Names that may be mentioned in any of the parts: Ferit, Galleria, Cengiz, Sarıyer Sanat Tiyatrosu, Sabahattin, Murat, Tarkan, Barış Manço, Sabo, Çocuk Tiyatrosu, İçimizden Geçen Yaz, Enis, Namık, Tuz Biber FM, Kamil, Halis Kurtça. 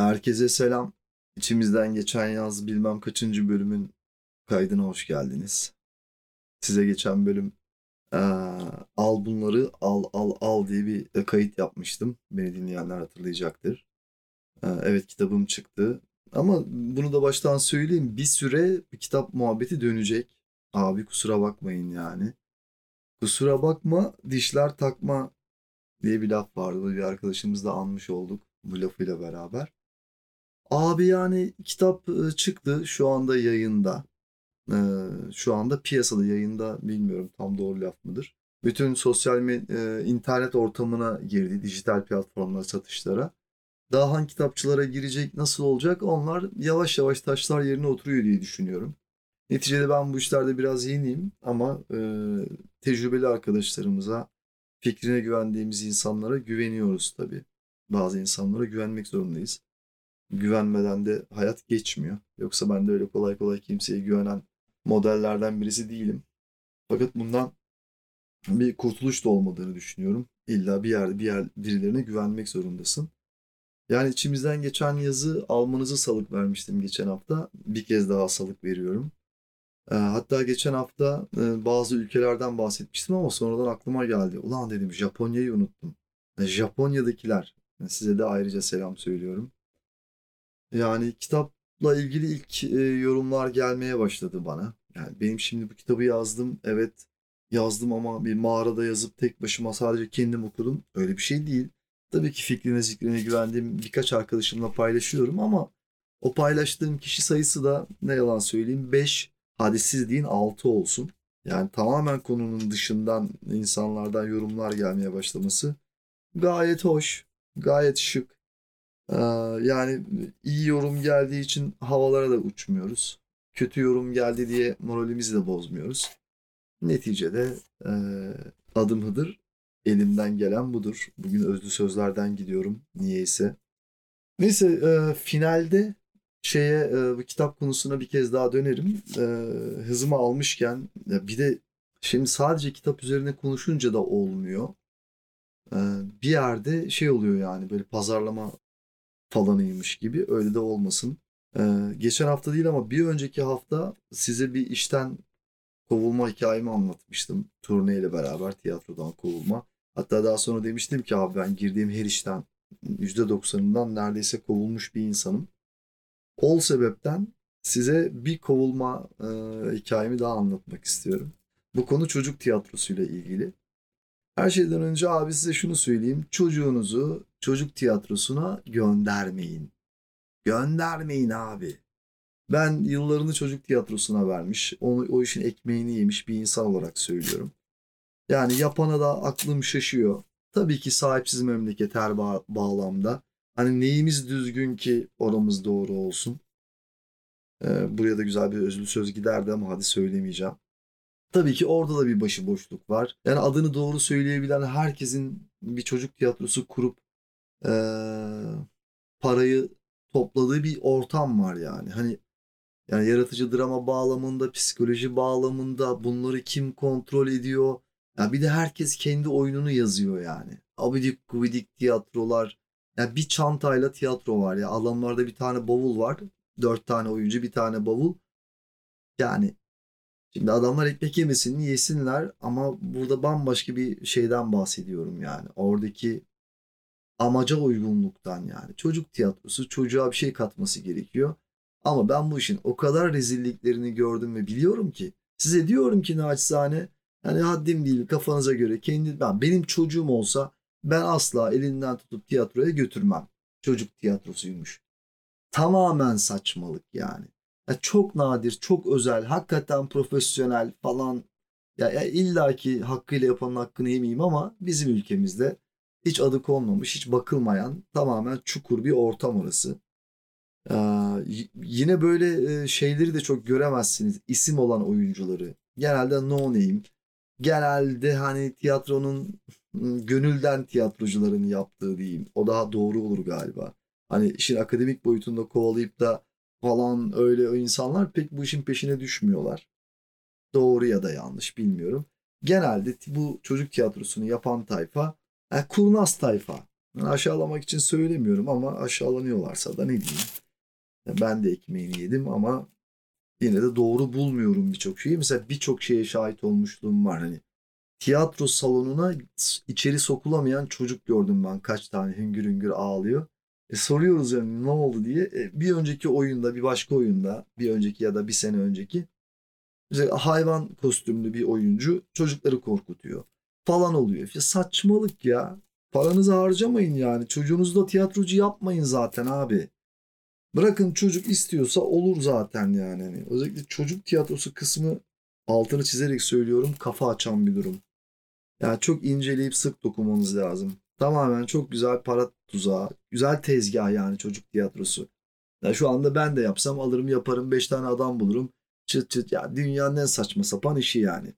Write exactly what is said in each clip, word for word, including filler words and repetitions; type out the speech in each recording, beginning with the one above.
Herkese selam. İçimizden geçen yaz bilmem kaçıncı bölümün kaydına hoş geldiniz. Size geçen bölüm ee, al bunları al al al diye bir kayıt yapmıştım. Beni dinleyenler hatırlayacaktır. Ee, evet kitabım çıktı. Ama bunu da baştan söyleyeyim. Bir süre bir kitap muhabbeti dönecek. Abi kusura bakmayın yani. Kusura bakma dişler takma diye bir laf vardı. Bir arkadaşımız da anmış olduk bu lafıyla beraber. Abi yani kitap çıktı, şu anda yayında. Ee, şu anda piyasada, yayında bilmiyorum tam doğru laf mıdır. Bütün sosyal med- e, internet ortamına girdi, dijital platformlara, satışlara. Daha hangi kitapçılara girecek, nasıl olacak, onlar yavaş yavaş taşlar yerine oturuyor diye düşünüyorum. Neticede ben bu işlerde biraz yeniyim ama e, tecrübeli arkadaşlarımıza, fikrine güvendiğimiz insanlara güveniyoruz tabii. Bazı insanlara güvenmek zorundayız. Güvenmeden de hayat geçmiyor. Yoksa ben de öyle kolay kolay kimseye güvenen modellerden birisi değilim. Fakat bundan bir kurtuluş da olmadığını düşünüyorum. İlla bir yerde bir yer birilerine güvenmek zorundasın. Yani içimizden geçen yazı almanızı salık vermiştim geçen hafta. Bir kez daha salık veriyorum. Hatta geçen hafta bazı ülkelerden bahsetmiştim ama sonradan aklıma geldi. Ulan dedim Japonya'yı unuttum. Japonya'dakiler. Size de ayrıca selam söylüyorum. Yani kitapla ilgili ilk e, yorumlar gelmeye başladı bana. Yani benim şimdi bu kitabı yazdım. Evet yazdım ama bir mağarada yazıp tek başıma sadece kendim okudum. Öyle bir şey değil. Tabii ki fikrine zikrine güvendiğim birkaç arkadaşımla paylaşıyorum ama o paylaştığım kişi sayısı da ne yalan söyleyeyim beş, hadi siz deyin altı olsun. Yani tamamen konunun dışından insanlardan yorumlar gelmeye başlaması gayet hoş, gayet şık. Yani iyi yorum geldiği için havalara da uçmuyoruz. Kötü yorum geldi diye moralimizi de bozmuyoruz. Neticede adım hıdır. Elimden gelen budur. Bugün özlü sözlerden gidiyorum. Niyeyse. Neyse finalde şeye bu kitap konusuna bir kez daha dönerim. Hızımı almışken bir de şimdi sadece kitap üzerine konuşunca da olmuyor. Bir yerde şey oluyor yani böyle pazarlama falanıymış gibi. Öyle de olmasın. Ee, geçen hafta değil ama bir önceki hafta size bir işten kovulma hikayemi anlatmıştım. Turneyle beraber tiyatrodan kovulma. Hatta daha sonra demiştim ki abi ben girdiğim her işten yüzde doksanından neredeyse kovulmuş bir insanım. O sebepten size bir kovulma e, hikayemi daha anlatmak istiyorum. Bu konu çocuk tiyatrosuyla ilgili. Her şeyden önce abi size şunu söyleyeyim. Çocuğunuzu çocuk tiyatrosuna göndermeyin. Göndermeyin abi. Ben yıllarını çocuk tiyatrosuna vermiş, onu, o işin ekmeğini yemiş bir insan olarak söylüyorum. Yani yapana da aklım şaşıyor. Tabii ki sahipsiz memleket her ba- bağlamda. Hani neyimiz düzgün ki oramız doğru olsun. Ee, buraya da güzel bir özlü söz giderdi ama hadi söylemeyeceğim. Tabii ki orada da bir başıboşluk var. Yani adını doğru söyleyebilen herkesin bir çocuk tiyatrosu kurup e, parayı topladığı bir ortam var yani. Hani yani yaratıcı drama bağlamında, psikoloji bağlamında bunları kim kontrol ediyor? Ya bir de herkes kendi oyununu yazıyor yani. Abidik gubidik tiyatrolar. Ya bir çantayla tiyatro var ya. Adamlarda bir tane bavul var. Dört tane oyuncu, bir tane bavul. Yani şimdi adamlar ekmek yemesin, yesinler ama burada bambaşka bir şeyden bahsediyorum yani. Oradaki amaca uygunluktan yani. Çocuk tiyatrosu çocuğa bir şey katması gerekiyor. Ama ben bu işin o kadar rezilliklerini gördüm ve biliyorum ki size diyorum ki naçizane yani haddim değil kafanıza göre kendi ben benim çocuğum olsa ben asla elinden tutup tiyatroya götürmem. Çocuk tiyatrosuymuş. Tamamen saçmalık yani. Ya çok nadir, çok özel, hakikaten profesyonel falan. Ya, ya illaki hakkıyla yapanın hakkını yemeyeyim ama bizim ülkemizde hiç adı konmamış, hiç bakılmayan tamamen çukur bir ortam orası. Ee, yine böyle şeyleri de çok göremezsiniz. İsim olan oyuncuları. Genelde no name. Genelde hani tiyatronun gönülden tiyatrocuların yaptığı diyeyim. O daha doğru olur galiba. Hani işin akademik boyutunda kovalayıp da falan öyle insanlar pek bu işin peşine düşmüyorlar. Doğru ya da yanlış bilmiyorum. Genelde bu çocuk tiyatrosunu yapan tayfa, yani kurnaz tayfa. Ben aşağılamak için söylemiyorum ama aşağılanıyorlarsa da ne diyeyim. Ben de ekmeğini yedim ama yine de doğru bulmuyorum birçok şeyi. Mesela birçok şeye şahit olmuşluğum var. Hani tiyatro salonuna içeri sokulamayan çocuk gördüm ben. Kaç tane hüngür hüngür ağlıyor. E soruyoruz yani ne oldu diye. E bir önceki oyunda, bir başka oyunda, bir önceki ya da bir sene önceki mesela hayvan kostümlü bir oyuncu çocukları korkutuyor falan oluyor. İşte saçmalık ya. Paranızı harcamayın yani. Çocuğunuzu da tiyatrocu yapmayın zaten abi. Bırakın çocuk istiyorsa olur zaten yani. Yani özellikle çocuk tiyatrosu kısmı altını çizerek söylüyorum kafa açan bir durum. Yani çok inceleyip sık dokumanız lazım. Tamamen çok güzel para tuzağı, güzel tezgah yani çocuk tiyatrosu. Yani şu anda ben de yapsam alırım yaparım, beş tane adam bulurum. Çıt çıt ya dünyanın en saçma sapan işi yani.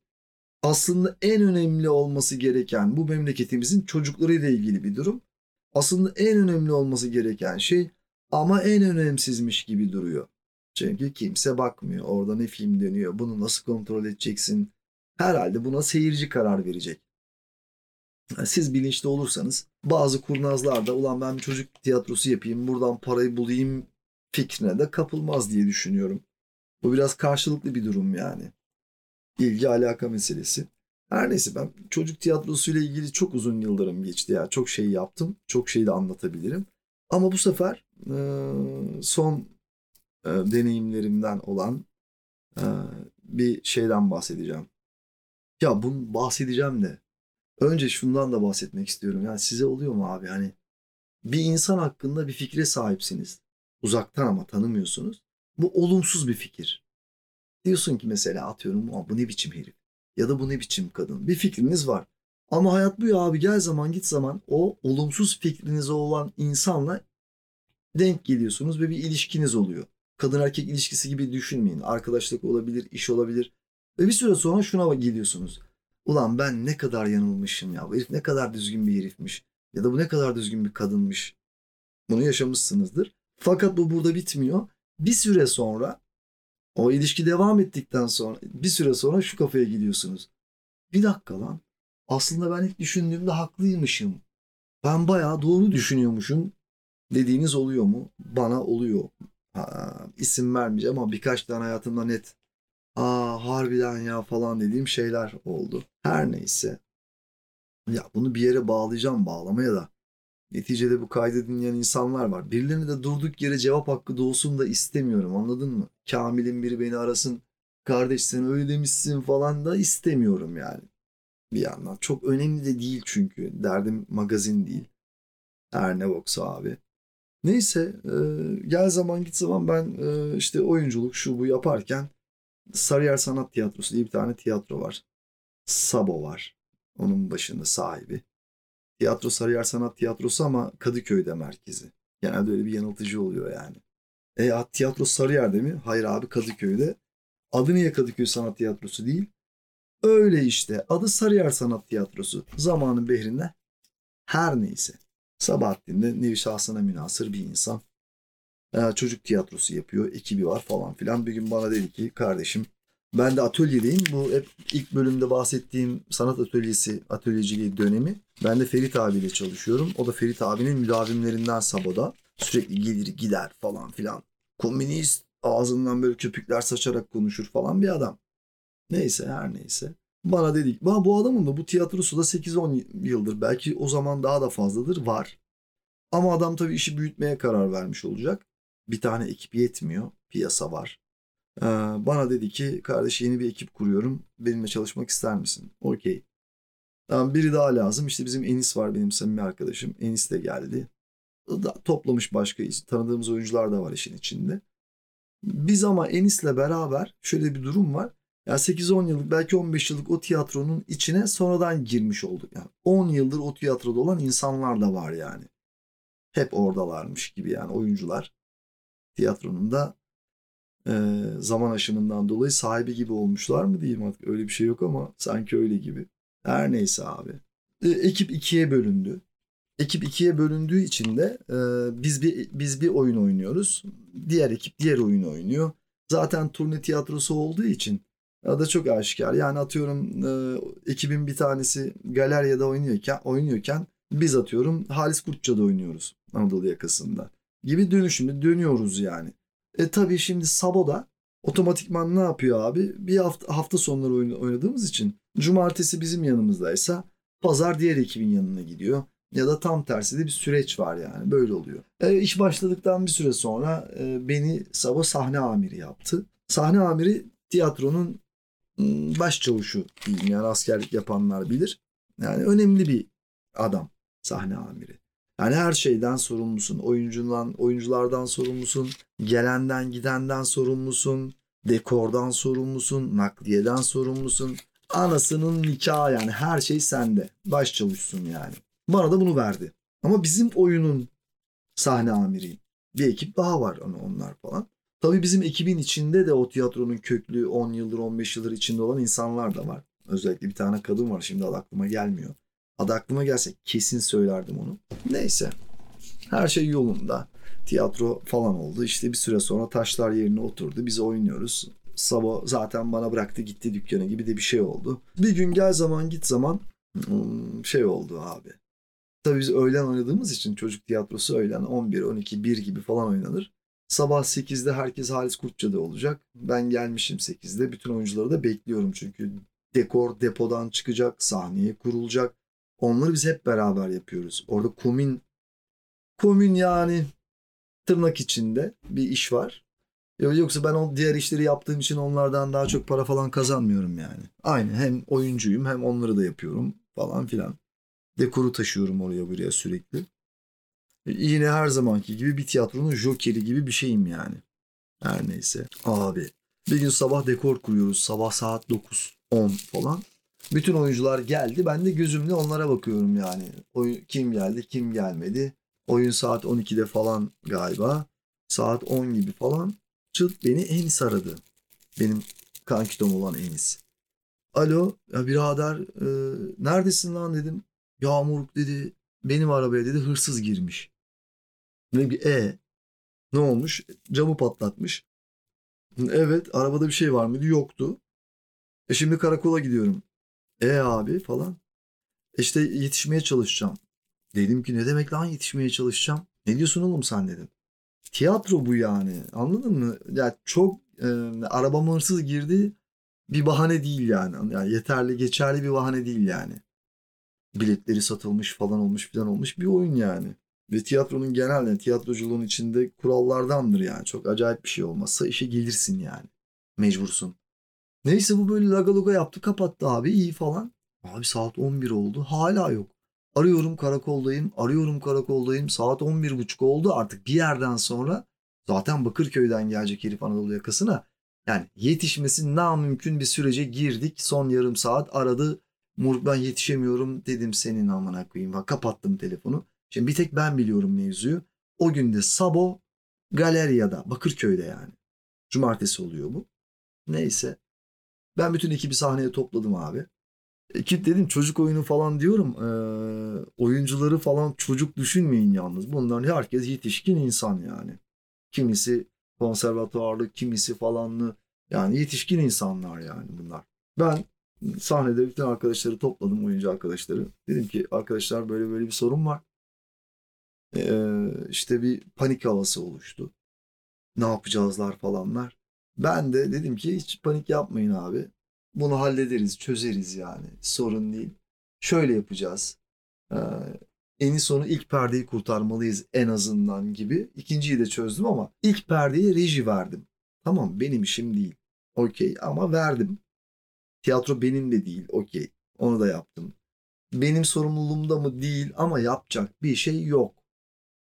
Aslında en önemli olması gereken bu memleketimizin çocuklarıyla ilgili bir durum. Aslında en önemli olması gereken şey ama en önemsizmiş gibi duruyor. Çünkü kimse bakmıyor. Orada ne film dönüyor, bunu nasıl kontrol edeceksin? Herhalde buna seyirci karar verecek. Siz bilinçli olursanız bazı kurnazlar da ulan ben bir çocuk tiyatrosu yapayım, buradan parayı bulayım fikrine de kapılmaz diye düşünüyorum. Bu biraz karşılıklı bir durum yani. İlgi alaka meselesi. Her neyse ben çocuk tiyatrosuyla ilgili çok uzun yıllarım geçti ya. Çok şey yaptım. Çok şey de anlatabilirim. Ama bu sefer e, son e, deneyimlerimden olan e, bir şeyden bahsedeceğim. Ya bunu bahsedeceğim de önce şundan da bahsetmek istiyorum. Yani size oluyor mu abi? Hani bir insan hakkında bir fikre sahipsiniz. Uzaktan ama tanımıyorsunuz. Bu olumsuz bir fikir. Diyorsun ki mesela atıyorum bu ne biçim herif ya da bu ne biçim kadın. Bir fikriniz var. Ama hayat bu ya abi, gel zaman git zaman o olumsuz fikrinize olan insanla denk geliyorsunuz ve bir ilişkiniz oluyor. Kadın erkek ilişkisi gibi düşünmeyin. Arkadaşlık olabilir, iş olabilir. Ve bir süre sonra şuna geliyorsunuz. Ulan ben ne kadar yanılmışım ya. Bu herif ne kadar düzgün bir herifmiş. Ya da bu ne kadar düzgün bir kadınmış. Bunu yaşamışsınızdır. Fakat bu burada bitmiyor. Bir süre sonra o ilişki devam ettikten sonra bir süre sonra şu kafaya gidiyorsunuz. Bir dakika lan. Aslında ben ilk düşündüğümde haklıymışım. Ben bayağı doğru düşünüyormuşum dediğiniz oluyor mu? Bana oluyor. Ha, isim vermeyeceğim ama birkaç tane hayatımda net. Aa harbiden ya falan dediğim şeyler oldu. Her neyse. Ya bunu bir yere bağlayacağım bağlamaya da. Neticede bu kaydı dinleyen insanlar var. Birilerine de durduk yere cevap hakkı doğsun da istemiyorum, anladın mı? Kamil'in biri beni arasın. Kardeş sen öyle demişsin falan da istemiyorum yani. Bir yandan çok önemli de değil çünkü. Derdim magazin değil. Her ne boksa abi. Neyse e, gel zaman git zaman ben e, işte oyunculuk şu bu yaparken Sarıyer Sanat Tiyatrosu diye bir tane tiyatro var. Sabo var. Onun başında sahibi. Tiyatro Sarıyer Sanat Tiyatrosu ama Kadıköy'de merkezi. Genelde öyle bir yanıltıcı oluyor yani. E tiyatro Sarıyer'de mi? Hayır abi, Kadıköy'de. Adı niye Kadıköy Sanat Tiyatrosu değil? Öyle işte. Adı Sarıyer Sanat Tiyatrosu. Zamanın behrinde her neyse. Sabahattin de nevi şahsına münasır bir insan. E, çocuk tiyatrosu yapıyor. Ekibi var falan filan. Bir gün bana dedi ki kardeşim ben de atölyedeyim. Bu hep ilk bölümde bahsettiğim sanat atölyesi, atölyeciliği dönemi. Ben de Ferit abiyle çalışıyorum. O da Ferit abinin müdavimlerinden Sabo'da. Sürekli gelir gider falan filan. Komünist, ağzından böyle köpükler saçarak konuşur falan bir adam. Neyse her neyse. Bana dedik bu adamın da bu tiyatrosu da sekiz on yıldır, belki o zaman daha da fazladır var. Ama adam tabii işi büyütmeye karar vermiş olacak. Bir tane ekip yetmiyor. Piyasa var. Ee, bana dedi ki kardeş yeni bir ekip kuruyorum. Benimle çalışmak ister misin? Okey. Yani biri daha lazım. İşte bizim Enis var, benim samimi arkadaşım. Enis de geldi. Da, toplamış başka tanıdığımız oyuncular da var işin içinde. Biz ama Enis'le beraber şöyle bir durum var. Yani sekiz on yıllık, belki on beş yıllık o tiyatronun içine sonradan girmiş olduk. Yani on yıldır o tiyatroda olan insanlar da var yani. Hep oradalarmış gibi yani oyuncular. Tiyatronun da e, zaman aşımından dolayı sahibi gibi olmuşlar mı diyeyim artık. Öyle bir şey yok ama sanki öyle gibi. Her neyse abi. E, ekip ikiye bölündü. Ekip ikiye bölündüğü için de e, biz bir biz bir oyun oynuyoruz. Diğer ekip diğer oyunu oynuyor. Zaten turne tiyatrosu olduğu için ya da çok aşikar. Yani atıyorum e, ekibin bir tanesi Galleria'da oynuyorken oynuyorken biz atıyorum Halis Kurtça'da oynuyoruz Anadolu yakasında gibi dönüşümde dönüyoruz yani. E tabii şimdi Sabo'da otomatikman ne yapıyor abi? Bir hafta, hafta sonları oynadığımız için cumartesi bizim yanımızdaysa pazar diğer ekibin yanına gidiyor. Ya da tam tersi de bir süreç var yani. Böyle oluyor. E, iş başladıktan bir süre sonra e, beni Sabo sahne amiri yaptı. Sahne amiri tiyatronun m, başçavuşu diyeyim. Yani askerlik yapanlar bilir. Yani önemli bir adam sahne amiri. Yani her şeyden sorumlusun. Oyuncudan, oyunculardan sorumlusun. Gelenden gidenden sorumlusun. Dekordan sorumlusun. Nakliyeden sorumlusun. Anasının nikahı yani. Her şey sende. Başçavuşsun yani. Bana da bunu verdi. Ama bizim oyunun sahne amiri. Bir ekip daha var hani onlar falan. Tabii bizim ekibin içinde de o tiyatronun köklü on yıldır on beş yıldır içinde olan insanlar da var. Özellikle bir tane kadın var, şimdi adı aklıma gelmiyor. Adı aklıma gelse kesin söylerdim onu. Neyse. Her şey yolunda. Tiyatro falan oldu. İşte bir süre sonra taşlar yerine oturdu. Biz oynuyoruz. Sabo zaten bana bıraktı gitti dükkana gibi de bir şey oldu. Bir gün gel zaman git zaman şey oldu abi. Tabii biz öğlen oynadığımız için çocuk tiyatrosu öğlen on bir, on iki, bir gibi falan oynanır. Sabah sekizde herkes Halis Kurtça'da olacak. Ben gelmişim sekizde. Bütün oyuncuları da bekliyorum çünkü dekor depodan çıkacak, sahneye kurulacak. Onları biz hep beraber yapıyoruz. Orada komün, komün yani tırnak içinde bir iş var. Yoksa ben o diğer işleri yaptığım için onlardan daha çok para falan kazanmıyorum yani. Aynı hem oyuncuyum hem onları da yapıyorum falan filan. Dekoru taşıyorum oraya buraya sürekli. E yine her zamanki gibi bir tiyatronun jokeri gibi bir şeyim yani. Her neyse. Abi bir gün sabah dekor kuruyoruz. Sabah saat dokuz on falan. Bütün oyuncular geldi. Ben de gözümle onlara bakıyorum yani. Oyun, kim geldi kim gelmedi. Oyun saat on ikide falan galiba. Saat on gibi falan. Çıt beni Enis aradı. Benim kankitom olan Enis. Alo ya birader e, neredesin lan dedim. Yağmur dedi benim arabaya dedi hırsız girmiş. Ne bir e ne olmuş? Camı patlatmış. Evet arabada bir şey var mıydı? Yoktu. E şimdi karakola gidiyorum. E abi falan. E işte yetişmeye çalışacağım. Dedim ki ne demek lan yetişmeye çalışacağım? Ne diyorsun oğlum sen dedim. Tiyatro bu yani anladın mı? Yani çok e, arabama hırsız girdi bir bahane değil yani. Yani yeterli geçerli bir bahane değil yani. Biletleri satılmış falan olmuş falan olmuş bir oyun yani. Ve tiyatronun genel yani tiyatroculuğun içinde kurallardandır yani. Çok acayip bir şey olmazsa işe gelirsin yani. Mecbursun. Neyse bu böyle lagaluga yaptı kapattı abi iyi falan. Abi saat on bir oldu hala yok. Arıyorum karakoldayım, arıyorum karakoldayım. Saat on bir buçuk oldu artık bir yerden sonra. Zaten Bakırköy'den gelecek herif Anadolu yakasına. Yani yetişmesi namümkün bir sürece girdik. Son yarım saat aradı. Murat ben yetişemiyorum dedim senin amına koyayım. Kapattım telefonu. Şimdi bir tek ben biliyorum mevzuyu. O gün de Sabo Galleria'da, Bakırköy'de yani. Cumartesi oluyor bu. Neyse. Ben bütün ekibi sahneye topladım abi. Ekip dedim çocuk oyunu falan diyorum. Ee, oyuncuları falan çocuk düşünmeyin yalnız. Bunların herkes yetişkin insan yani. Kimisi konservatuarlı, kimisi falanlı. Yani yetişkin insanlar yani bunlar. Ben sahnede bütün arkadaşları topladım, oyuncu arkadaşları. Dedim ki arkadaşlar böyle böyle bir sorun var. Ee, işte bir panik havası oluştu. Ne yapacağızlar falanlar. Ben de dedim ki hiç panik yapmayın abi. Bunu hallederiz, çözeriz yani. Sorun değil. Şöyle yapacağız. Ee, en sonu ilk perdeyi kurtarmalıyız en azından gibi. İkinciyi de çözdüm ama ilk perdeyi reji verdim. Tamam benim işim değil. Okey ama verdim. Tiyatro benim de değil. Okey. Onu da yaptım. Benim sorumluluğumda mı değil ama yapacak bir şey yok.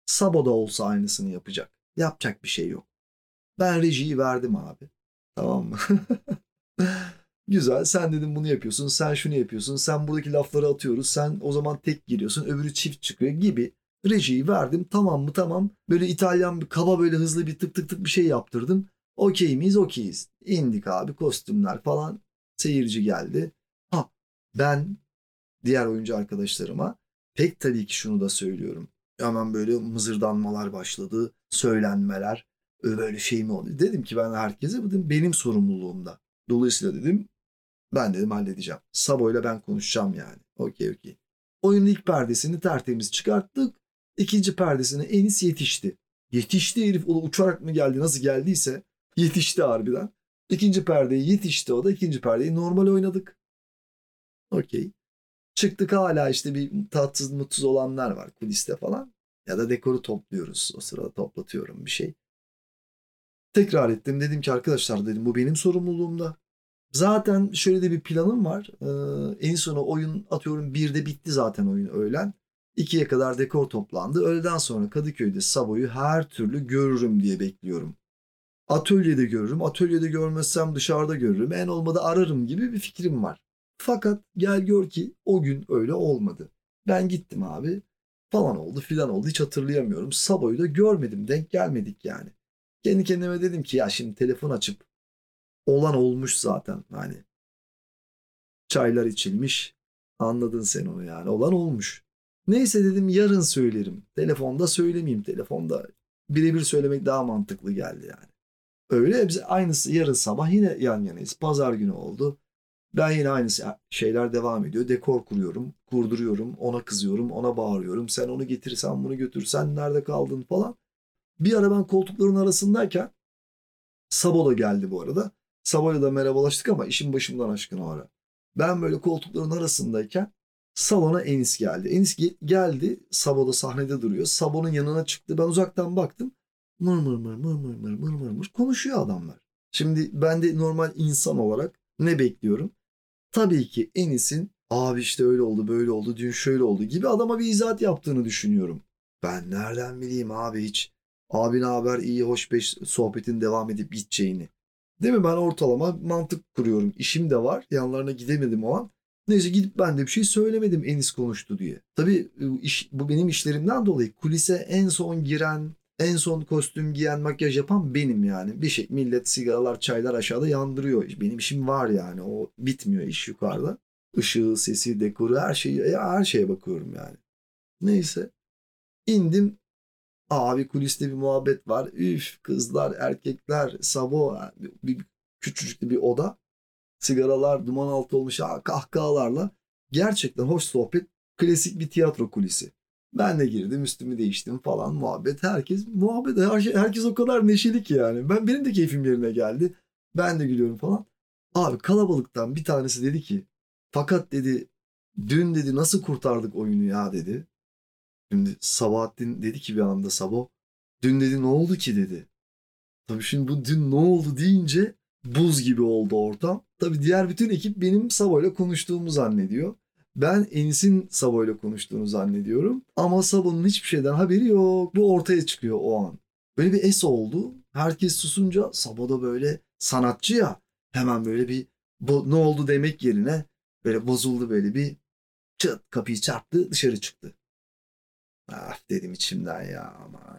Saboda olsa aynısını yapacak. Yapacak bir şey yok. Ben rejiyi verdim abi. Tamam mı? Güzel. Sen dedim bunu yapıyorsun. Sen şunu yapıyorsun. Sen buradaki lafları atıyoruz. Sen o zaman tek giriyorsun. Öbürü çift çıkıyor gibi. Rejiyi verdim. Tamam mı? Tamam. Böyle İtalyan bir kaba böyle hızlı bir tık tık tık bir şey yaptırdım. Okey miyiz? Okeyiz. İndik abi. Kostümler falan. Seyirci geldi. Ha, ben diğer oyuncu arkadaşlarıma pek tabii ki şunu da söylüyorum. Hemen böyle mızırdanmalar başladı. Söylenmeler. Böyle şey mi oldu? Dedim ki ben herkese dedim, benim sorumluluğumda. Dolayısıyla dedim ben dedim halledeceğim. Sabo'yla ben konuşacağım yani. Okey okey. Oyunun ilk perdesini tertemiz çıkarttık. İkinci perdesine Enis yetişti. Yetişti herif. O da uçarak mı geldi, nasıl geldiyse yetişti harbiden. İkinci perdeye yetişti o da. İkinci perdeyi normal oynadık. Okey. Çıktık, hala işte bir tatsız mutsuz olanlar var kuliste falan. Ya da dekoru topluyoruz. O sırada toplatıyorum bir şey. Tekrar ettim. Dedim ki arkadaşlar, dedim bu benim sorumluluğumda. Zaten şöyle de bir planım var. Ee, en sona oyun atıyorum birde bitti zaten oyun öğlen. ikiye kadar dekor toplandı. Öğleden sonra Kadıköy'de Sabo'yu her türlü görürüm diye bekliyorum. Atölyede görürüm. Atölyede görmezsem dışarıda görürüm. En olmadı ararım gibi bir fikrim var. Fakat gel gör ki o gün öyle olmadı. Ben gittim abi. Falan oldu filan oldu. Hiç hatırlayamıyorum. Sabo'yu da görmedim. Denk gelmedik yani. Kendi kendime dedim ki ya şimdi telefon açıp olan olmuş zaten. Hani çaylar içilmiş. Anladın sen onu yani. Olan olmuş. Neyse dedim yarın söylerim. Telefonda söylemeyeyim. Telefonda birebir söylemek daha mantıklı geldi yani. Öyle bize aynısı yarın sabah yine yan yanayız. Pazar günü oldu. Ben yine aynısı şeyler devam ediyor. Dekor kuruyorum, kurduruyorum, ona kızıyorum, ona bağırıyorum. Sen onu getirsen, bunu götürsen, nerede kaldın falan. Bir ara ben koltukların arasındayken Sabo da geldi bu arada. Sabo'yla da merhabalaştık ama işin başımdan aşkına o ara. Ben böyle koltukların arasındayken salona Enis geldi. Enis ge- geldi, Sabo da sahnede duruyor. Sabo'nun yanına çıktı. Ben uzaktan baktım. Mır mır mır mır mır mır mır mır mır konuşuyor adamlar. Şimdi ben de normal insan olarak ne bekliyorum? Tabii ki Enis'in abi işte öyle oldu, böyle oldu, dün şöyle oldu gibi adama bir izahat yaptığını düşünüyorum. Ben nereden bileyim abi hiç? Abi ne haber, iyi, hoş beş sohbetin devam edip gideceğini. Değil mi? Ben ortalama mantık kuruyorum. İşim de var. Yanlarına gidemedim o an. Neyse gidip ben de bir şey söylemedim Enis konuştu diye. Tabii iş, bu benim işlerimden dolayı kulise en son giren, en son kostüm giyen, makyaj yapan benim yani. Bir şey millet sigaralar, çaylar aşağıda yandırıyor. Benim işim var yani. O bitmiyor iş yukarıda. Işığı, sesi, dekoru, her şeyi, her şeye bakıyorum yani. Neyse. İndim. Abi kuliste bir muhabbet var. Üf, kızlar, erkekler, Sabo, bir, bir, küçücük bir oda. Sigaralar duman altı olmuş, ha, kahkahalarla. Gerçekten hoş sohbet. Klasik bir tiyatro kulisi. Ben de girdim, üstümü değiştim falan, muhabbet, herkes muhabbet, her, herkes o kadar neşeli ki yani. Ben benim de keyfim yerine geldi. Ben de gülüyorum falan. Abi kalabalıktan bir tanesi dedi ki, fakat dedi dün dedi nasıl kurtardık oyunu ya dedi. Şimdi Sabahattin dedi ki bir anda Sabo, dün dedi ne oldu ki dedi. Tabii şimdi bu dün ne oldu deyince buz gibi oldu ortam. Tabii diğer bütün ekip benim Sabo'yla konuştuğumu zannediyor. Ben Enis'in Sabo'yla konuştuğunu zannediyorum. Ama Sabo'nun hiçbir şeyden haberi yok. Bu ortaya çıkıyor o an. Böyle bir es oldu. Herkes susunca Sabo da böyle sanatçı ya. Hemen böyle bir bu, ne oldu demek yerine böyle bozuldu, böyle bir çıt kapıyı çarptı, dışarı çıktı. Ah dedim içimden ya aman.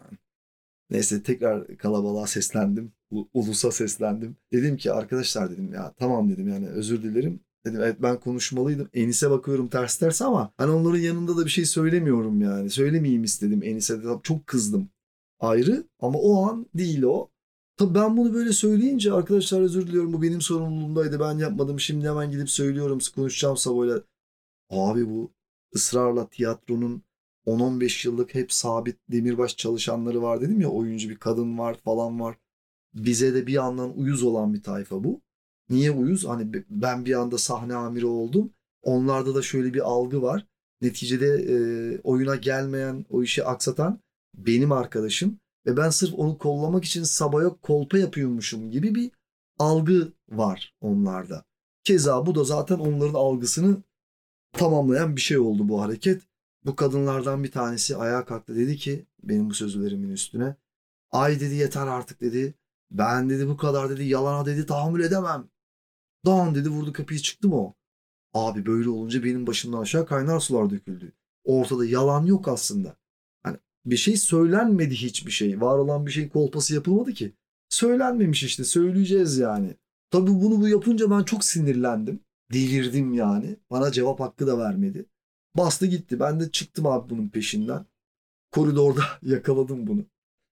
Neyse tekrar kalabalığa seslendim. U- ulusa seslendim. Dedim ki arkadaşlar dedim ya tamam dedim yani özür dilerim. Dedim evet ben konuşmalıydım. Enis'e bakıyorum ters ters ama hani onların yanında da bir şey söylemiyorum yani. Söylemeyeyim istedim Enis'e de. Çok kızdım. Ayrı ama o an değil o. Tabii ben bunu böyle söyleyince arkadaşlar özür diliyorum bu benim sorumluluğumdaydı. Ben yapmadım. Şimdi hemen gidip söylüyorum. Konuşacağım Sabo'yla. Abi bu ısrarla tiyatronun on on beş yıllık hep sabit demirbaş çalışanları var dedim ya. Oyuncu bir kadın var falan var. Bize de bir yandan uyuz olan bir tayfa bu. Niye uyuz? Hani ben bir anda sahne amiri oldum. Onlarda da şöyle bir algı var. Neticede e, oyuna gelmeyen, o işi aksatan benim arkadaşım. Ve ben sırf onu kollamak için Sabo'ya kolpa yapıyormuşum gibi bir algı var onlarda. Keza bu da zaten onların algısını tamamlayan bir şey oldu bu hareket. Bu kadınlardan bir tanesi ayağa kalktı dedi ki benim bu sözlerimin üstüne. Ay dedi yeter artık dedi. Ben dedi bu kadar dedi yalana dedi tahammül edemem. Dan dedi vurdu kapıyı çıktı mı o? Abi böyle olunca benim başımdan aşağı kaynar sular döküldü. Ortada yalan yok aslında. Hani bir şey söylenmedi hiçbir şey. Var olan bir şeyin kolpası yapılmadı ki. Söylenmemiş işte söyleyeceğiz yani. Tabii bunu bu yapınca ben çok sinirlendim. Delirdim yani. Bana cevap hakkı da vermedi. Bastı gitti. Ben de çıktım abi bunun peşinden. Koridorda yakaladım bunu.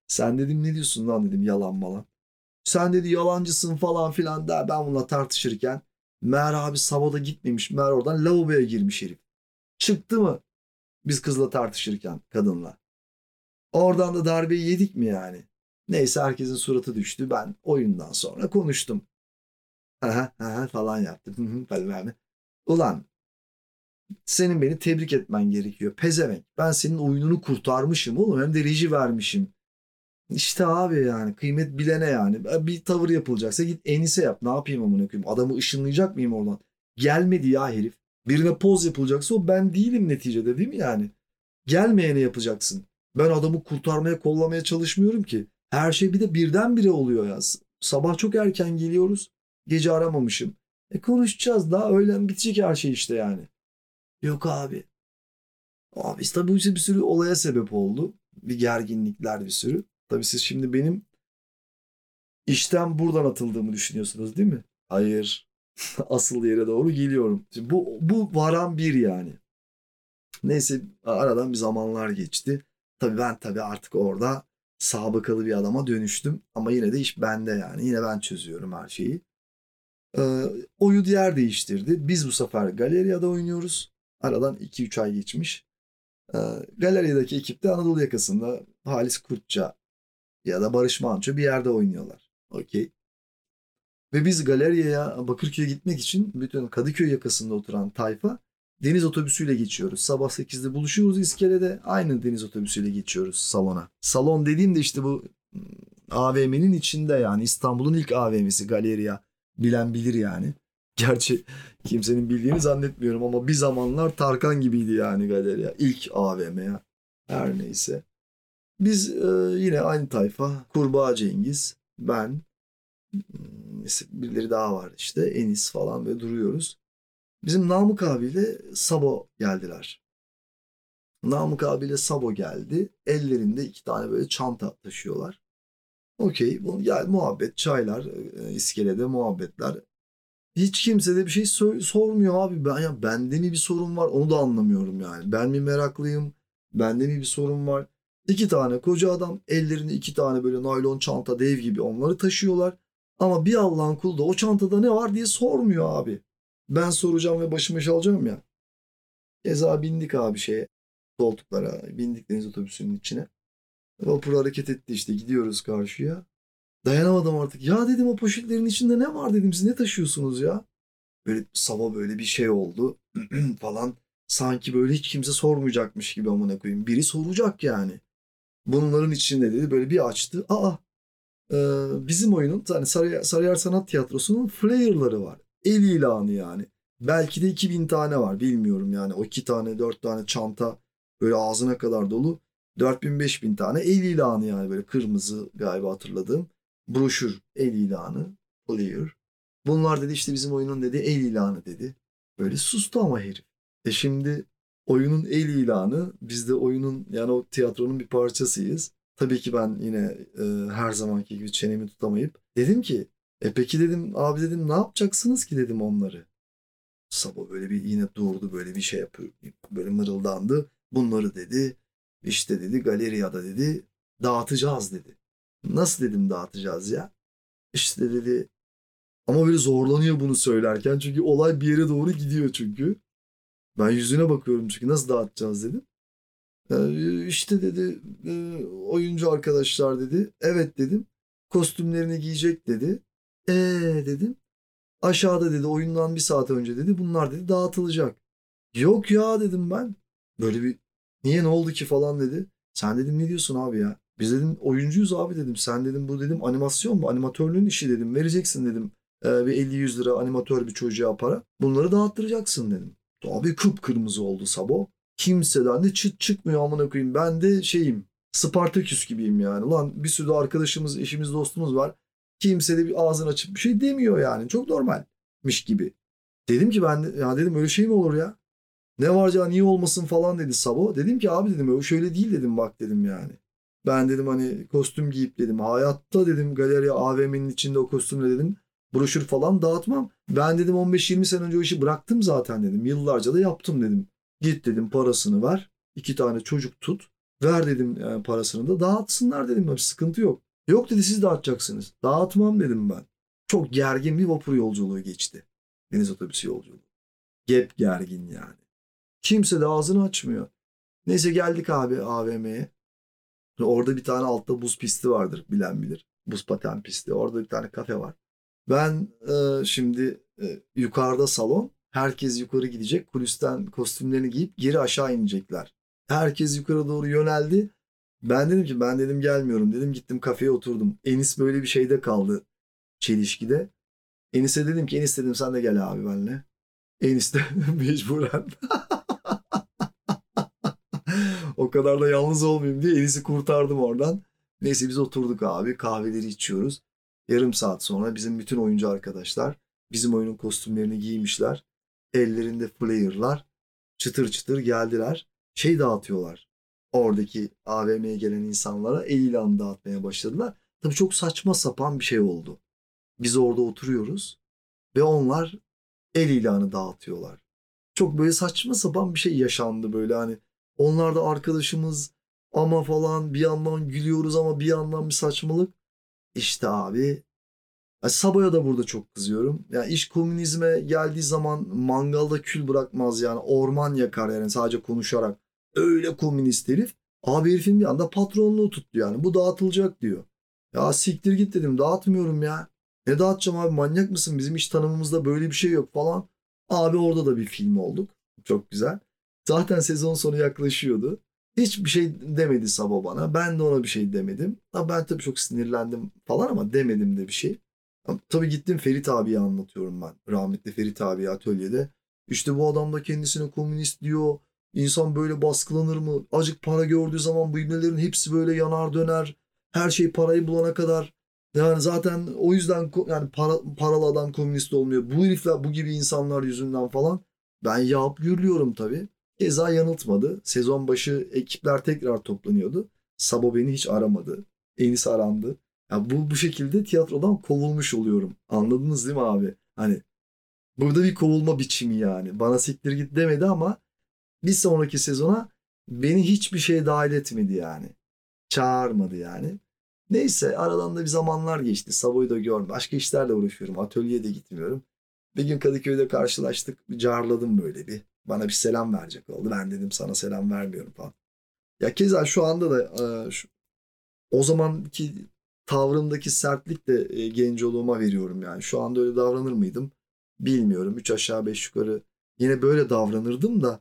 Sen dedim ne diyorsun lan dedim yalan malan. Sen dedi yalancısın falan filan der ben bununla tartışırken. Mer abi Sabo'da gitmemiş. Mer oradan lavaboya girmiş herif. Çıktı mı? Biz kızla tartışırken, kadınla. Oradan da darbeyi yedik mi yani? Neyse, herkesin suratı düştü. Ben oyundan sonra konuştum. Aha, aha falan yaptım. Ulan senin beni tebrik etmen gerekiyor. Pezevenk. Ben senin oyununu kurtarmışım oğlum. Hem de reji vermişim. İşte abi yani kıymet bilene yani. Bir tavır yapılacaksa git Enis'e yap. Ne yapayım amına koyayım? Adamı ışınlayacak mıyım oradan? Gelmedi ya herif. Birine poz yapılacaksa o ben değilim neticede, değil mi yani? Gelmeyene yapacaksın. Ben adamı kurtarmaya, kollamaya çalışmıyorum ki. Her şey bir de birdenbire oluyor ya. Sabah çok erken geliyoruz. Gece aramamışım. E konuşacağız daha, öğlen bitecek her şey işte yani. Yok abi. Abi işte tabii bir sürü olaya sebep oldu. Bir gerginlikler, bir sürü. Tabii siz şimdi benim işten buradan atıldığımı düşünüyorsunuz değil mi? Hayır. Asıl yere doğru geliyorum. Şimdi bu, bu varan bir yani. Neyse, aradan bir zamanlar geçti. Tabii ben tabii artık orada sabıkalı bir adama dönüştüm. Ama yine de iş bende yani. Yine ben çözüyorum her şeyi. Ee, oyu diğer değiştirdi. Biz bu sefer Galleria'da oynuyoruz. Aradan iki üç ay geçmiş. Ee, Galleria'daki ekip de Anadolu yakasında Halis Kurtça ya da Barış Manço bir yerde oynuyorlar. Okey. Ve biz Galleria'ya, Bakırköy'e gitmek için bütün Kadıköy yakasında oturan tayfa deniz otobüsüyle geçiyoruz. Sabah sekizde buluşuyoruz iskelede. Aynı deniz otobüsüyle geçiyoruz salona. Salon dediğim de işte bu A V M'nin içinde yani. İstanbul'un ilk A V M'si Galleria. Bilen bilir yani. Gerçi kimsenin bildiğini zannetmiyorum ama bir zamanlar Tarkan gibiydi yani Galleria. İlk A V M ya. Her neyse. Biz e, yine aynı tayfa. Kurbağa Cengiz, ben, birileri daha var işte. Enis falan ve duruyoruz. Bizim Namık abiyle Sabo geldiler. Namık abiyle Sabo geldi. Ellerinde iki tane böyle çanta taşıyorlar. Okey. Yani muhabbet, çaylar, iskelede muhabbetler. Hiç kimse de bir şey so- sormuyor abi. Ben, ya bende mi bir sorun var? Onu da anlamıyorum yani. Ben mi meraklıyım? Bende mi bir sorun var? İki tane koca adam ellerinde iki tane böyle naylon çanta dev gibi onları taşıyorlar. Ama bir Allah'ın kulu da o çantada ne var diye sormuyor abi. Ben soracağım ve başıma iş alacağım ya. Eza bindik abi şeye. Koltuklara bindik, deniz otobüsünün içine. Vapur hareket etti işte, gidiyoruz karşıya. Dayanamadım artık. Ya dedim, o poşetlerin içinde ne var dedim, siz ne taşıyorsunuz ya? Böyle sabah böyle bir şey oldu falan. Sanki böyle hiç kimse sormayacakmış gibi amına koyayım. Biri soracak yani. Bunların içinde dedi, böyle bir açtı. Aa e, bizim oyunun hani Sarıyer, Sarıyer Sanat Tiyatrosu'nun flyer'ları var. El ilanı yani. Belki de iki bin tane var bilmiyorum yani. O iki tane dört tane çanta böyle ağzına kadar dolu. dört bin beş bin tane el ilanı yani, böyle kırmızı galiba hatırladığım. Broşür, el ilanı, player. Bunlar dedi işte bizim oyunun dedi el ilanı dedi. Böyle sustu ama herif. E şimdi oyunun el ilanı, biz de oyunun yani o tiyatronun bir parçasıyız. Tabii ki ben yine e, her zamanki gibi çenemi tutamayıp dedim ki e peki dedim abi dedim ne yapacaksınız ki dedim onları. Sabah böyle bir yine durdu, böyle bir şey yapıyor, böyle mırıldandı. Bunları dedi. İşte dedi Galleria'da dedi dağıtacağız dedi. Nasıl dedim dağıtacağız ya? İşte dedi, ama böyle zorlanıyor bunu söylerken çünkü olay bir yere doğru gidiyor çünkü. Ben yüzüne bakıyorum çünkü nasıl dağıtacağız dedim. Ee, işte dedi e, oyuncu arkadaşlar dedi. Evet dedim. Kostümlerini giyecek dedi. Eee dedim. Aşağıda dedi oyundan bir saat önce dedi bunlar dedi dağıtılacak. Yok ya dedim ben. Böyle bir niye, ne oldu ki falan dedi. Sen dedim ne diyorsun abi ya? Biz dedim oyuncuyuz abi dedim. Sen dedim bu dedim animasyon mu? Animatörlüğün işi dedim. Vereceksin dedim. Ee, bir elli yüz lira animatör bir çocuğa para. Bunları dağıttıracaksın dedim. Abi kıpkırmızı oldu Sabo. Kimseden de çıt çıkmıyor amına koyayım. Ben de şeyim. Spartaküs gibiyim yani. Lan bir sürü arkadaşımız, eşimiz, dostumuz var. Kimse de bir ağzını açıp bir şey demiyor yani. Çok normalmiş gibi. Dedim ki ben de, ya dedim öyle şey mi olur ya? Ne var canım, niye olmasın falan dedi Sabo. Dedim ki abi dedim şöyle değil dedim bak dedim yani. Ben dedim hani kostüm giyip dedim hayatta dedim Galleria A V M'nin içinde o kostümle dedim broşür falan dağıtmam. Ben dedim on beş yirmi sene önce o işi bıraktım zaten dedim. Yıllarca da yaptım dedim. Git dedim parasını ver. İki tane çocuk tut. Ver dedim yani parasını da dağıtsınlar dedim. Hiç sıkıntı yok. Yok dedi siz dağıtacaksınız. Dağıtmam dedim ben. Çok gergin bir vapur yolculuğu geçti. Deniz otobüsü yolculuğu. Gep gergin yani. Kimse de ağzını açmıyor. Neyse geldik abi A V M'ye. Orada bir tane altta buz pisti vardır, bilen bilir. Buz paten pisti. Orada bir tane kafe var. Ben e, şimdi e, yukarıda salon. Herkes yukarı gidecek. Kulisten kostümlerini giyip geri aşağı inecekler. Herkes yukarı doğru yöneldi. Ben dedim ki ben dedim gelmiyorum dedim. Gittim kafeye oturdum. Enis böyle bir şeyde kaldı. Çelişkide. Enis'e dedim ki Enis dedim sen de gel abi benimle. Enis de mecburen. O kadar da yalnız olmayayım diye Enis'i kurtardım oradan. Neyse biz oturduk abi. Kahveleri içiyoruz. Yarım saat sonra bizim bütün oyuncu arkadaşlar bizim oyunun kostümlerini giymişler. Ellerinde flayer'lar. Çıtır çıtır geldiler. Şey dağıtıyorlar. Oradaki A V M'ye gelen insanlara e-ilan dağıtmaya başladılar. Tabii çok saçma sapan bir şey oldu. Biz orada oturuyoruz ve onlar el ilanı dağıtıyorlar. Çok böyle saçma sapan bir şey yaşandı böyle hani. Onlar da arkadaşımız ama falan bir yandan gülüyoruz ama bir yandan bir saçmalık. İşte abi yani Sabo'ya da burada çok kızıyorum. Yani iş komünizme geldiği zaman mangalda kül bırakmaz yani orman yakar yani sadece konuşarak. Öyle komünist herif. Abi herifin bir anda patronluğu tuttu yani bu dağıtılacak diyor. Ya siktir git dedim dağıtmıyorum ya. Ne dağıtacağım abi manyak mısın bizim iş tanımımızda böyle bir şey yok falan. Abi orada da bir film olduk. Çok güzel. Zaten sezon sonu yaklaşıyordu. Hiçbir şey demedi Sabo bana. Ben de ona bir şey demedim. Ben tabii çok sinirlendim falan ama demedim de bir şey. Tabii gittim Ferit abiye anlatıyorum ben. Rahmetli Ferit abiye atölyede. İşte bu adam da kendisine komünist diyor. İnsan böyle baskılanır mı? Azıcık para gördüğü zaman bu ibnelerin hepsi böyle yanar döner. Her şey parayı bulana kadar. Yani zaten o yüzden yani para, paralı adam komünist olmuyor. Bu herifler bu gibi insanlar yüzünden falan. Ben yağıp gürlüyorum tabii. Eza yanıltmadı. Sezon başı ekipler tekrar toplanıyordu. Sabo beni hiç aramadı. Enis arandı. Yani bu, bu şekilde tiyatrodan kovulmuş oluyorum. Anladınız değil mi abi? Hani burada bir kovulma biçimi yani. Bana siktir git demedi ama bir sonraki sezona beni hiçbir şeye dahil etmedi yani. Çağırmadı yani. Neyse aradan da bir zamanlar geçti. Sabo'yu da görmedim. Başka işlerle uğraşıyorum. Atölyeye de gitmiyorum. Bir gün Kadıköy'de karşılaştık. Bir carladım böyle bir. Bana bir selam verecek oldu. Ben dedim sana selam vermiyorum falan. Ya keza şu anda da şu, o zamanki tavrımdaki sertlik de genç olduğuma veriyorum yani. Şu anda öyle davranır mıydım? Bilmiyorum. Üç aşağı beş yukarı yine böyle davranırdım da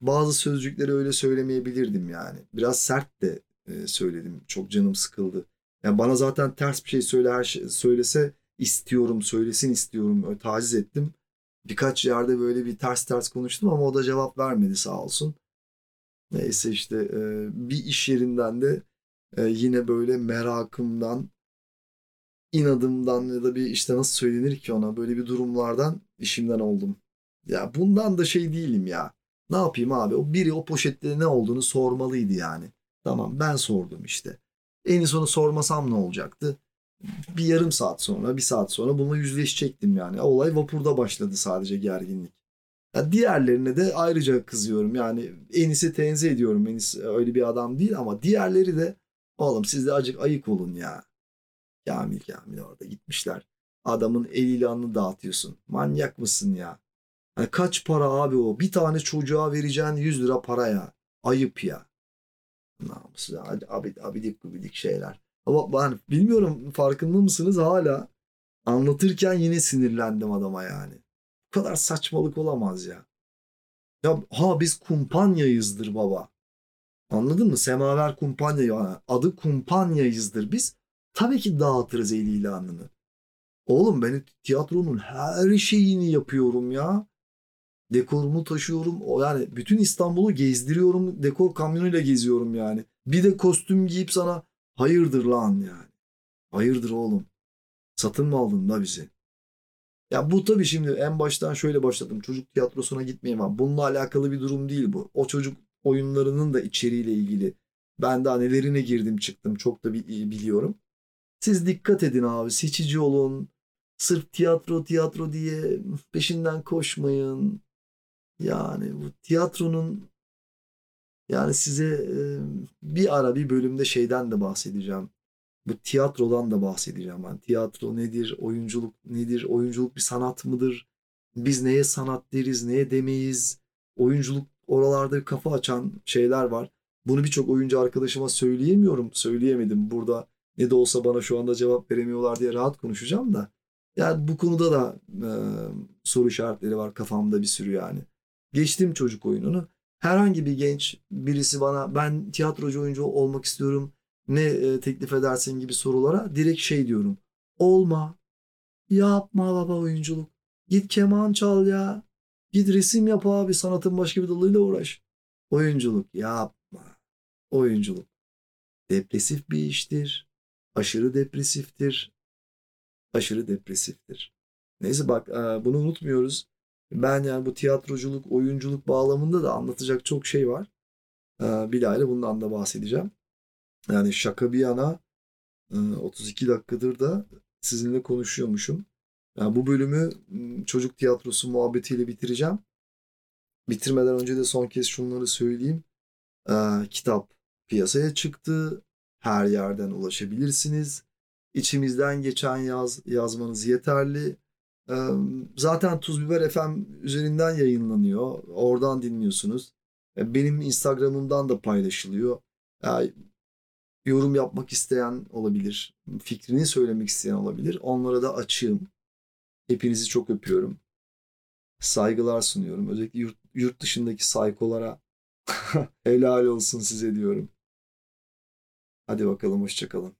bazı sözcükleri öyle söylemeyebilirdim yani. Biraz sert de söyledim. Çok canım sıkıldı. Yani bana zaten ters bir şey söyle her şey, söylese istiyorum, söylesin istiyorum. Öyle taciz ettim. Birkaç yerde böyle bir ters ters konuştum ama o da cevap vermedi sağ olsun. Neyse işte bir iş yerinden de yine böyle merakımdan, inadımdan ya da bir işte nasıl söylenir ki ona böyle bir durumlardan işimden oldum. Ya bundan da şey değilim ya. Ne yapayım abi? O biri o poşette ne olduğunu sormalıydı yani. Tamam ben sordum işte. En sonu sormasam ne olacaktı? Bir yarım saat sonra, bir saat sonra bununla yüzleşecektim yani. Olay vapurda başladı sadece gerginlik. Ya diğerlerine de ayrıca kızıyorum. Yani Enis'i tenzih ediyorum. Enis öyle bir adam değil ama diğerleri de oğlum siz de azıcık ayık olun ya. Kamil Kamil orada gitmişler. Adamın el ilanını dağıtıyorsun. Manyak mısın ya? Yani kaç para abi o? Bir tane çocuğa vereceğin yüz lira para ya. Ayıp ya. Namussuz abidik abidik gubidik şeyler. Ama ben bilmiyorum farkında mısınız hala anlatırken yine sinirlendim adama yani. Bu kadar saçmalık olamaz ya. Ya ha biz kumpanyayızdır baba. Anladın mı? Semaver kumpanya adı kumpanyayızdır biz. Tabii ki dağıtırız el ilanını. Oğlum ben tiyatronun her şeyini yapıyorum ya. Dekorumu taşıyorum. O yani bütün İstanbul'u gezdiriyorum. Dekor kamyonuyla geziyorum yani. Bir de kostüm giyip sana hayırdır lan yani. Hayırdır oğlum. Satın mı aldın da bizi? Ya bu tabii şimdi en baştan şöyle başladım. Çocuk tiyatrosuna gitmeyeyim abi. Bununla alakalı bir durum değil bu. O çocuk oyunlarının da içeriğiyle ilgili. Ben daha nelerine girdim çıktım. Çok da biliyorum. Siz dikkat edin abi. Seçici olun. Sırf tiyatro tiyatro diye peşinden koşmayın. Yani bu tiyatronun... Yani size bir ara bir bölümde şeyden de bahsedeceğim. Bu tiyatrodan da bahsedeceğim ben. Tiyatro nedir? Oyunculuk nedir? Oyunculuk bir sanat mıdır? Biz neye sanat deriz? Neye demeyiz? Oyunculuk oralarda kafa açan şeyler var. Bunu birçok oyuncu arkadaşıma söyleyemiyorum, söyleyemedim. Burada ne de olsa bana şu anda cevap veremiyorlar diye rahat konuşacağım da. Yani bu konuda da e, soru işaretleri var kafamda bir sürü yani. Geçtim çocuk oyununu. Herhangi bir genç birisi bana ben tiyatrocu oyuncu olmak istiyorum, ne e, teklif edersin gibi sorulara direkt şey diyorum. Olma, yapma baba oyunculuk, git keman çal ya, git resim yap abi, sanatın başka bir dalıyla uğraş. Oyunculuk yapma, oyunculuk depresif bir iştir, aşırı depresiftir, aşırı depresiftir. Neyse bak bunu unutmuyoruz. Ben yani bu tiyatroculuk, oyunculuk bağlamında da anlatacak çok şey var. Bilahare bundan da bahsedeceğim. Yani şaka bir yana otuz iki dakikadır da sizinle konuşuyormuşum. Yani bu bölümü çocuk tiyatrosu muhabbetiyle bitireceğim. Bitirmeden önce de son kez şunları söyleyeyim. Kitap piyasaya çıktı. Her yerden ulaşabilirsiniz. İçimizden geçen yaz yazmanız yeterli. Zaten Tuz Biber F M üzerinden yayınlanıyor. Oradan dinliyorsunuz. Benim Instagram'ımdan da paylaşılıyor. Yani yorum yapmak isteyen olabilir. Fikrini söylemek isteyen olabilir. Onlara da açığım. Hepinizi çok öpüyorum. Saygılar sunuyorum. Özellikle yurt, yurt dışındaki saykolara helal olsun size diyorum. Hadi bakalım, hoşça kalın.